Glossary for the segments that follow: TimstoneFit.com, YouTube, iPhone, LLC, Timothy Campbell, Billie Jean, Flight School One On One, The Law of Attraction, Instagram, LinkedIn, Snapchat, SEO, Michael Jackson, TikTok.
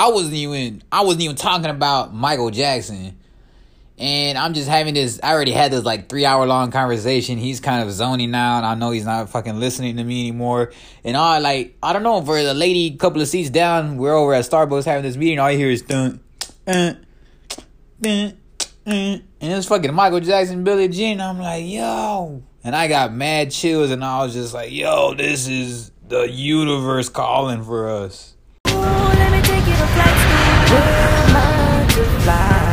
I wasn't even talking about Michael Jackson. And I'm just having this, I already had this like 3 hour long conversation. He's kind of zoning out. I know he's not fucking listening to me anymore. And all like, I don't know, for the lady a couple of seats down, we're over at Starbucks having this meeting. All you hear is dun, dun, dun, dun. And it's fucking Michael Jackson, Billie Jean. I'm like, yo. And I got mad chills and I was just like, yo, this is the universe calling for us. Ooh, let me take you to flight school. We're fly.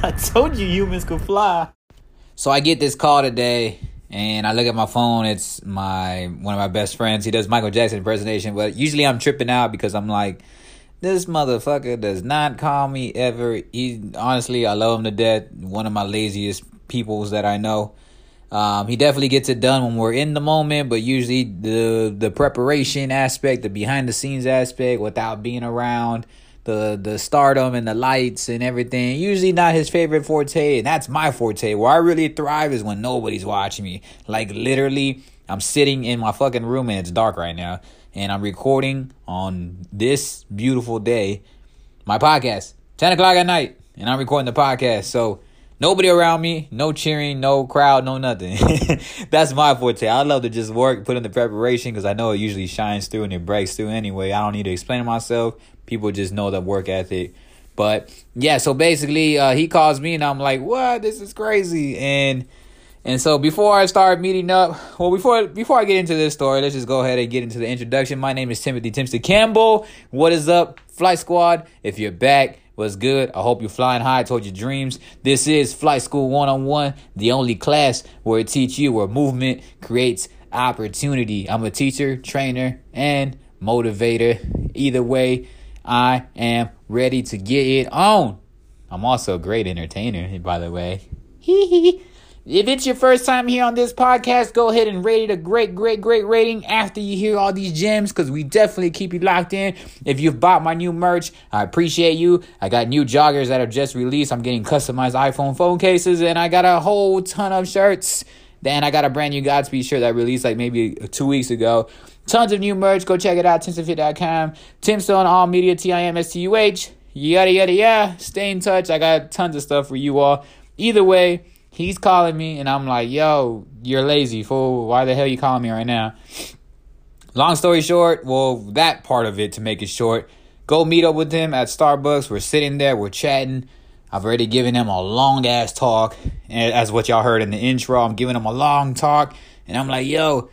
I told you humans could fly. So I get this call today, and I look at my phone. It's one of my best friends. He does Michael Jackson impersonation, but usually I'm tripping out because I'm like, this motherfucker does not call me ever. He honestly, I love him to death. One of my laziest peoples that I know. He definitely gets it done when we're in the moment, but usually the preparation aspect, the behind the scenes aspect, without being around. The stardom and the lights and everything, usually not his favorite forte, and that's my forte. Where I really thrive is when nobody's watching me. Like, literally, I'm sitting in my fucking room, and it's dark right now, and I'm recording on this beautiful day my podcast, 10 o'clock at night, and I'm recording the podcast. So nobody around me, no cheering, no crowd, no nothing. That's my forte. I love to just work, put in the preparation, because I know it usually shines through and it breaks through anyway. I don't need to explain myself. People just know the work ethic. But yeah, so basically he calls me and I'm like, what? This is crazy. And so before I start meeting up, well, before I get into this story, let's just go ahead and get into the introduction. My name is Timothy Campbell. What is up, Flight Squad? If you're back, what's good? I hope you're flying high towards your dreams. This is Flight School One On One, the only class where it teach you where movement creates opportunity. I'm a teacher, trainer, and motivator. Either way, I am ready to get it on. I'm also a great entertainer, by the way. If it's your first time here on this podcast, go ahead and rate it a great, great, great rating after you hear all these gems, because we definitely keep you locked in. If you've bought my new merch, I appreciate you. I got new joggers that are just released. I'm getting customized iPhone phone cases, and I got a whole ton of shirts. Then I got a brand new Godspeed shirt that released like maybe 2 weeks ago. Tons of new merch. Go check it out, TimstoneFit.com. Timstone, all media, TIMSTUH. Yada, yada, yeah. Stay in touch. I got tons of stuff for you all. Either way, he's calling me, and I'm like, yo, you're lazy, fool. Why the hell you calling me right now? Long story short, well, that part of it, to make it short, go meet up with him at Starbucks. We're sitting there. We're chatting. I've already given him a long-ass talk. And as what y'all heard in the intro, I'm giving him a long talk. And I'm like, yo,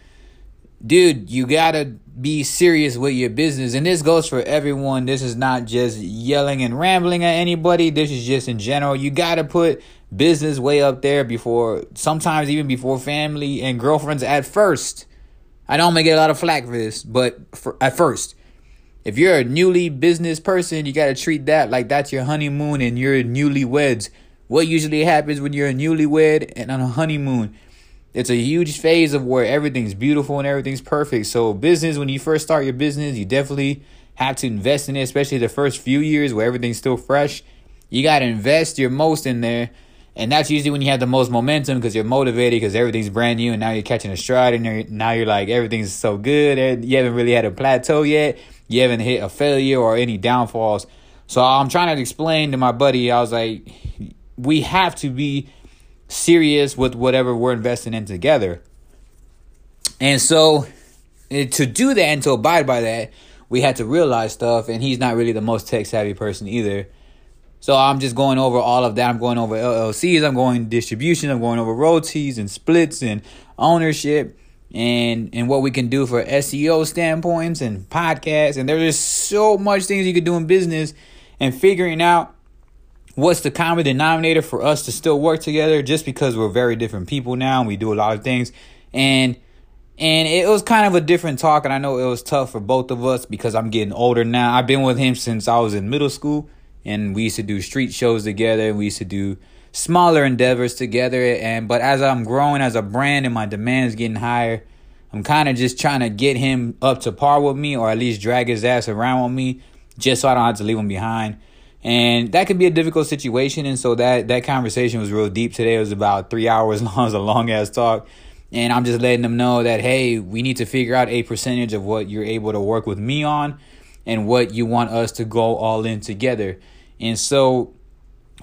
dude, you got to be serious with your business. And this goes for everyone. This is not just yelling and rambling at anybody. This is just in general. You got to put business way up there before, sometimes even before family and girlfriends at first. I know I'm going to get a lot of flack for this, but at first. If you're a newly business person, you got to treat that like that's your honeymoon and you're newlyweds. What usually happens when you're a newlywed and on a honeymoon, it's a huge phase of where everything's beautiful and everything's perfect. So business, when you first start your business, you definitely have to invest in it, especially the first few years where everything's still fresh. You got to invest your most in there. And that's usually when you have the most momentum because you're motivated because everything's brand new and now you're catching a stride and now you're like, everything's so good. And you haven't really had a plateau yet. You haven't hit a failure or any downfalls. So I'm trying to explain to my buddy, I was like, we have to be serious with whatever we're investing in together. And so to do that and to abide by that, we had to realize stuff. And he's not really the most tech savvy person either. So I'm just going over all of that. I'm going over LLCs. I'm going distribution. I'm going over royalties and splits and ownership and what we can do for SEO standpoints and podcasts. And there's just so much things you could do in business and figuring out what's the common denominator for us to still work together just because we're very different people now and we do a lot of things. And it was kind of a different talk. And I know it was tough for both of us because I'm getting older now. I've been with him since I was in middle school. And we used to do street shows together. We used to do smaller endeavors together. But as I'm growing as a brand and my demands getting higher, I'm kind of just trying to get him up to par with me or at least drag his ass around with me just so I don't have to leave him behind. And that could be a difficult situation. And so that conversation was real deep today. It was about 3 hours long. It was a long ass talk. And I'm just letting them know that, hey, we need to figure out a percentage of what you're able to work with me on and what you want us to go all in together. And so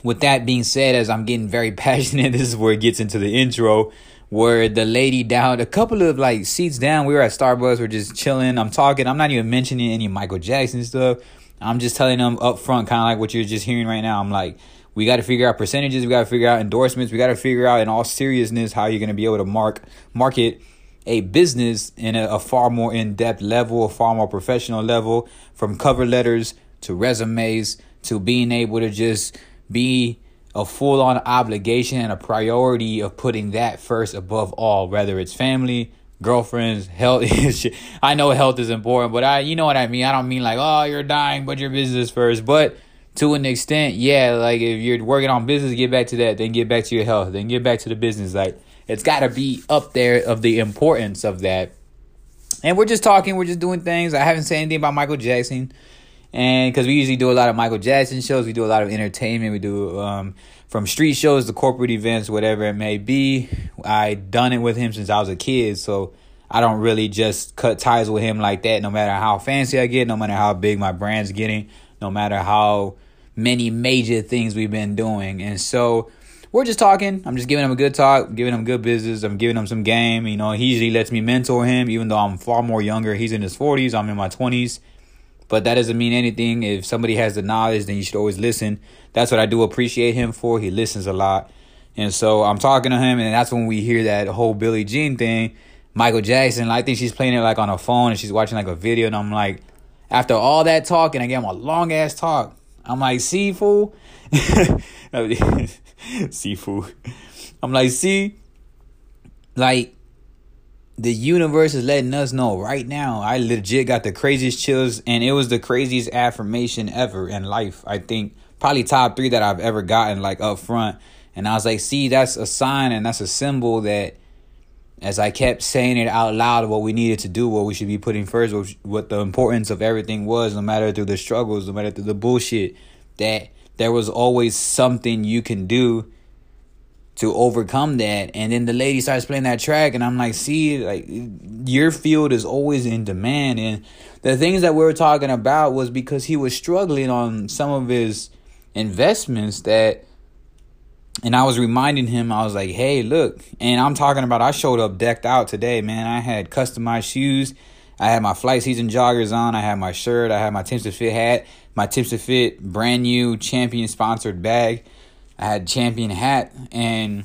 with that being said, as I'm getting very passionate, this is where it gets into the intro, where the lady down, a couple of like seats down, we were at Starbucks, we're just chilling, I'm talking, I'm not even mentioning any Michael Jackson stuff. I'm just telling them up front, kind of like what you're just hearing right now. I'm like, we got to figure out percentages, we got to figure out endorsements, we got to figure out in all seriousness how you're going to be able to market a business in a far more in-depth level, a far more professional level, from cover letters to resumes to being able to just be a full-on obligation and a priority of putting that first above all, whether it's family, girlfriends, health. I know health is important, but you know what I mean. I don't mean like, oh, you're dying, but your business first. But to an extent, yeah, like if you're working on business, get back to that, then get back to your health, then get back to the business. Like it's got to be up there of the importance of that. And we're just talking, we're just doing things. I haven't said anything about Michael Jackson. And because we usually do a lot of Michael Jackson shows, we do a lot of entertainment, we do from street shows to corporate events, whatever it may be. I done it with him since I was a kid, so I don't really just cut ties with him like that, no matter how fancy I get, no matter how big my brand's getting, no matter how many major things we've been doing. And so we're just talking. I'm just giving him a good talk, giving him good business. I'm giving him some game. You know, he usually lets me mentor him, even though I'm far more younger. He's in his 40s. I'm in my 20s. But that doesn't mean anything. If somebody has the knowledge, then you should always listen. That's what I do appreciate him for. He listens a lot. And so I'm talking to him, and that's when we hear that whole Billie Jean thing. Michael Jackson, I think she's playing it like on her phone, and she's watching like a video. And I'm like, after all that talk, and I gave him a long-ass talk, I'm like, see, fool? See, fool. I'm like, see? Like, the universe is letting us know right now. I legit got the craziest chills, and it was the craziest affirmation ever in life. I think probably top 3 that I've ever gotten, like up front. And I was like, see, that's a sign and that's a symbol that, as I kept saying it out loud, what we needed to do, what we should be putting first, what the importance of everything was, no matter through the struggles, no matter through the bullshit, that there was always something you can do to overcome that. And then the lady starts playing that track, and I'm like, see, like your field is always in demand. And the things that we were talking about was because he was struggling on some of his investments that, and I was reminding him, I was like, hey, look, and I'm talking about, I showed up decked out today, man. I had customized shoes. I had my Flight Season joggers on. I had my shirt. I had my TimstoneFit hat, my TimstoneFit brand new champion sponsored bag. I had champion hat, and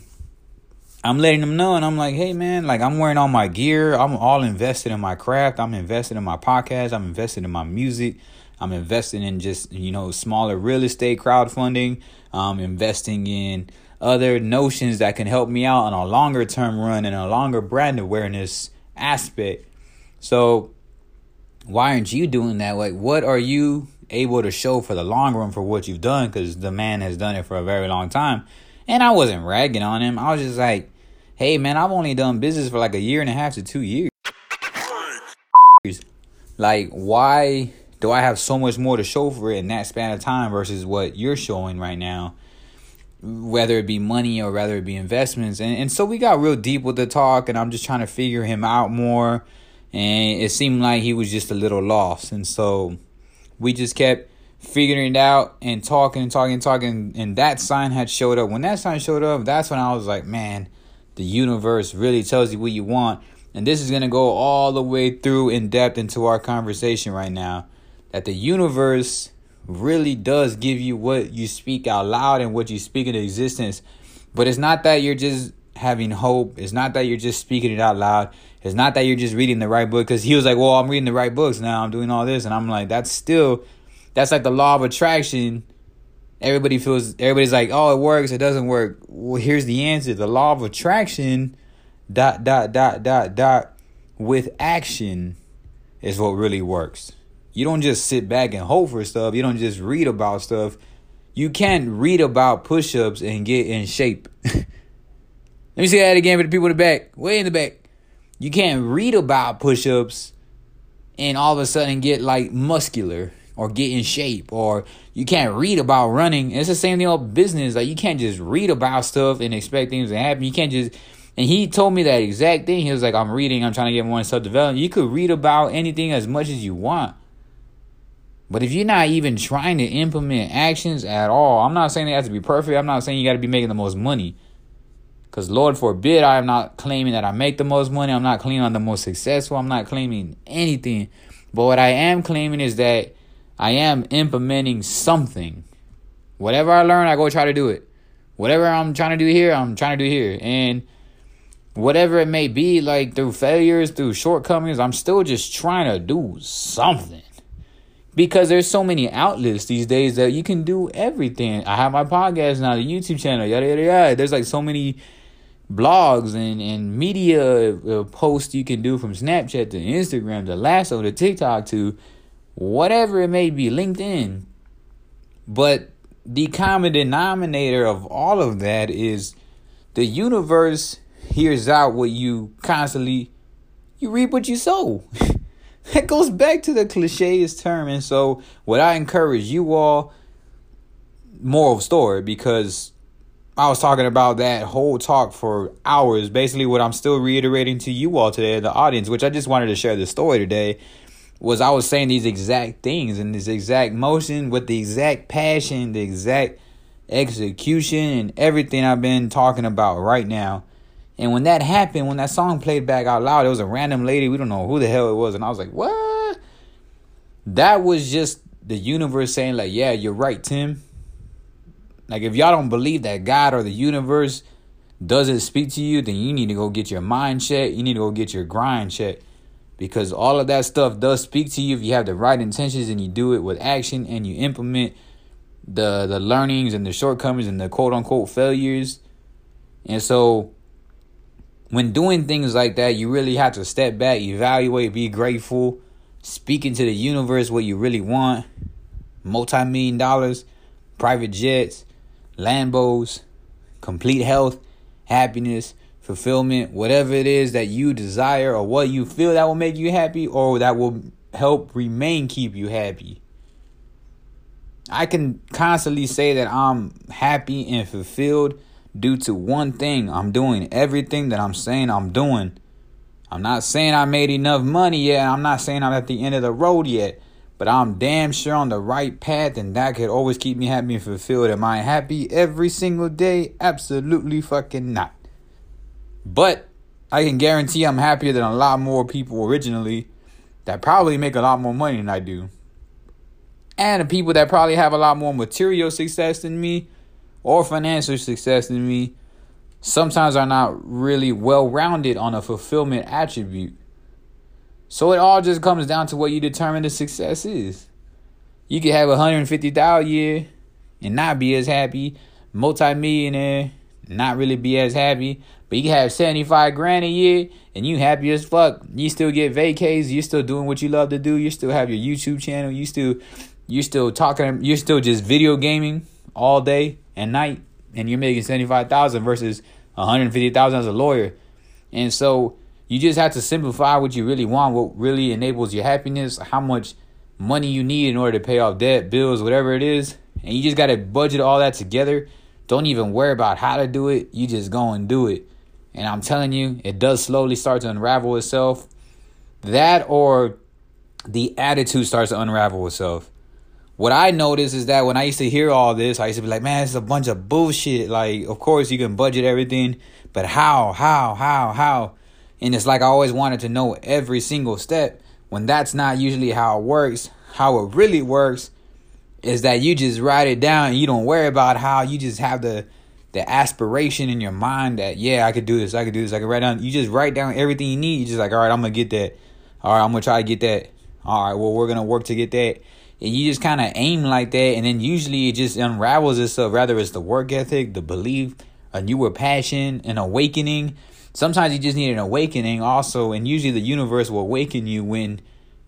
I'm letting them know, and I'm like, hey, man, like I'm wearing all my gear. I'm all invested in my craft. I'm invested in my podcast. I'm invested in my music. I'm invested in just, you know, smaller real estate crowdfunding. I'm investing in other notions that can help me out on a longer term run and a longer brand awareness aspect. So why aren't you doing that? Like, what are you able to show for the long run for what you've done? Because the man has done it for a very long time. And I wasn't ragging on him. I was just like, hey, man, I've only done business for like 1.5 years to 2 years. Like, why do I have so much more to show for it in that span of time versus what you're showing right now, whether it be money or whether it be investments? And so we got real deep with the talk, and I'm just trying to figure him out more. And it seemed like he was just a little lost. And so we just kept figuring it out and talking. And that sign had showed up. When that sign showed up, that's when I was like, man, the universe really tells you what you want. And this is going to go all the way through in depth into our conversation right now, that the universe really does give you what you speak out loud and what you speak into existence. But it's not that you're just having hope. It's not that you're just speaking it out loud. It's not that you're just reading the right book. Because he was like, well, I'm reading the right books now, I'm doing all this. And I'm like, that's like the law of attraction. Everybody's like, oh, it works, it doesn't work. Well, here's the answer. The law of attraction ... with action is what really works. You don't just sit back and hope for stuff. You don't just read about stuff. You can't read about push-ups and get in shape. Let me say that again for the people in the back, way in the back. You can't read about push-ups and all of a sudden get like muscular or get in shape. Or you can't read about running. It's the same thing with business. Like you can't just read about stuff and expect things to happen. You can't just And he told me that exact thing. He was like, I'm reading, I'm trying to get more in self-development. You could read about anything as much as you want, but if you're not even trying to implement actions at all, I'm not saying it has to be perfect. I'm not saying you got to be making the most money, because Lord forbid, I am not claiming that I make the most money. I'm not claiming I'm the most successful. I'm not claiming anything. But what I am claiming is that I am implementing something. Whatever I learn, I go try to do it. Whatever I'm trying to do here, I'm trying to do here. And whatever it may be, like through failures, through shortcomings, I'm still just trying to do something. Because there's so many outlets these days that you can do everything. I have my podcast now, the YouTube channel, yada, yada, yada. There's like so many blogs and media posts you can do, from Snapchat to Instagram to Lasso to TikTok to whatever it may be, LinkedIn. But the common denominator of all of that is the universe hears out what you constantly, you reap what you sow. That goes back to the cliches term. And so what I encourage you all, moral story, because I was talking about that whole talk for hours. Basically what I'm still reiterating to you all today, the audience, which I just wanted to share this story today, was I was saying these exact things in this exact motion with the exact passion, the exact execution, and everything I've been talking about right now. And when that happened, when that song played back out loud, it was a random lady. We don't know who the hell it was. And I was like, what? That was just the universe saying, like, yeah, you're right, Tim. Like, if y'all don't believe that God or the universe doesn't speak to you, then you need to go get your mind checked. You need to go get your grind checked. Because all of that stuff does speak to you if you have the right intentions and you do it with action and you implement the learnings and the shortcomings and the quote-unquote failures. And so when doing things like that, you really have to step back, evaluate, be grateful, speak into the universe what you really want. Multi-million dollars, private jets, Lambos, complete health, happiness, fulfillment, whatever it is that you desire or what you feel that will make you happy or that will help keep you happy. I can constantly say that I'm happy and fulfilled due to one thing. I'm doing everything that I'm saying I'm doing. I'm not saying I made enough money yet. I'm not saying I'm at the end of the road yet. But I'm damn sure on the right path, and that could always keep me happy and fulfilled. Am I happy every single day? Absolutely fucking not. But I can guarantee I'm happier than a lot more people originally that probably make a lot more money than I do. And the people that probably have a lot more material success than me, or financial success than me, sometimes are not really well-rounded on a fulfillment attribute. So it all just comes down to what you determine the success is. You could have $150,000 a year and not be as happy, multi-millionaire, not really be as happy, but you can have $75,000 a year and you happy as fuck. You still get vacays, you're still doing what you love to do, you still have your YouTube channel, you still talking, you're still just video gaming all day and night, and you're making $75,000 versus $150,000 as a lawyer. And so you just have to simplify what you really want, what really enables your happiness, how much money you need in order to pay off debt, bills, whatever it is. And you just got to budget all that together. Don't even worry about how to do it. You just go and do it. And I'm telling you, it does slowly start to unravel itself. That, or the attitude starts to unravel itself. What I noticed is that when I used to hear all this, I used to be like, man, it's a bunch of bullshit. Like, of course you can budget everything, but how? And it's like I always wanted to know every single step, when that's not usually how it works. How it really works is that you just write it down and you don't worry about how. You just have the aspiration in your mind that, yeah, I could do this. I could write down. You just write down everything you need. You're just like, all right, I'm going to get that. All right, I'm going to try to get that. All right, well, we're going to work to get that. And you just kind of aim like that, and then usually it just unravels itself. Rather, it's the work ethic, the belief, a newer passion, an awakening. Sometimes you just need an awakening also, and usually the universe will awaken you when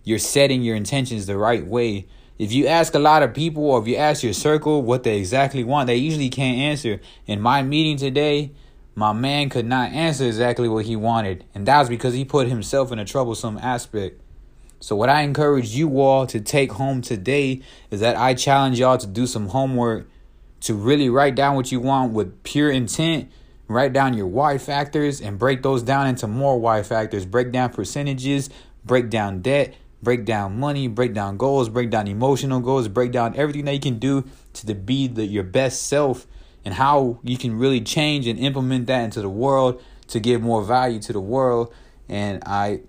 you're setting your intentions the right way. If you ask a lot of people, or if you ask your circle what they exactly want, they usually can't answer. In my meeting today, my man could not answer exactly what he wanted, and that was because he put himself in a troublesome aspect. So what I encourage you all to take home today is that I challenge y'all to do some homework, to really write down what you want with pure intent, Write down your why factors and break those down into more why factors. Break down percentages, break down debt, break down money, break down goals, break down emotional goals, break down everything that you can do to be your best self and how you can really change and implement that into the world to give more value to the world. And I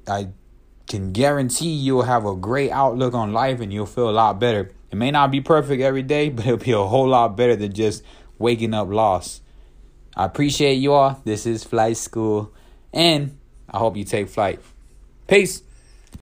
can guarantee you'll have a great outlook on life and you'll feel a lot better. It may not be perfect every day, but it'll be a whole lot better than just waking up lost. I appreciate you all. This is Flight School, and I hope you take flight. Peace.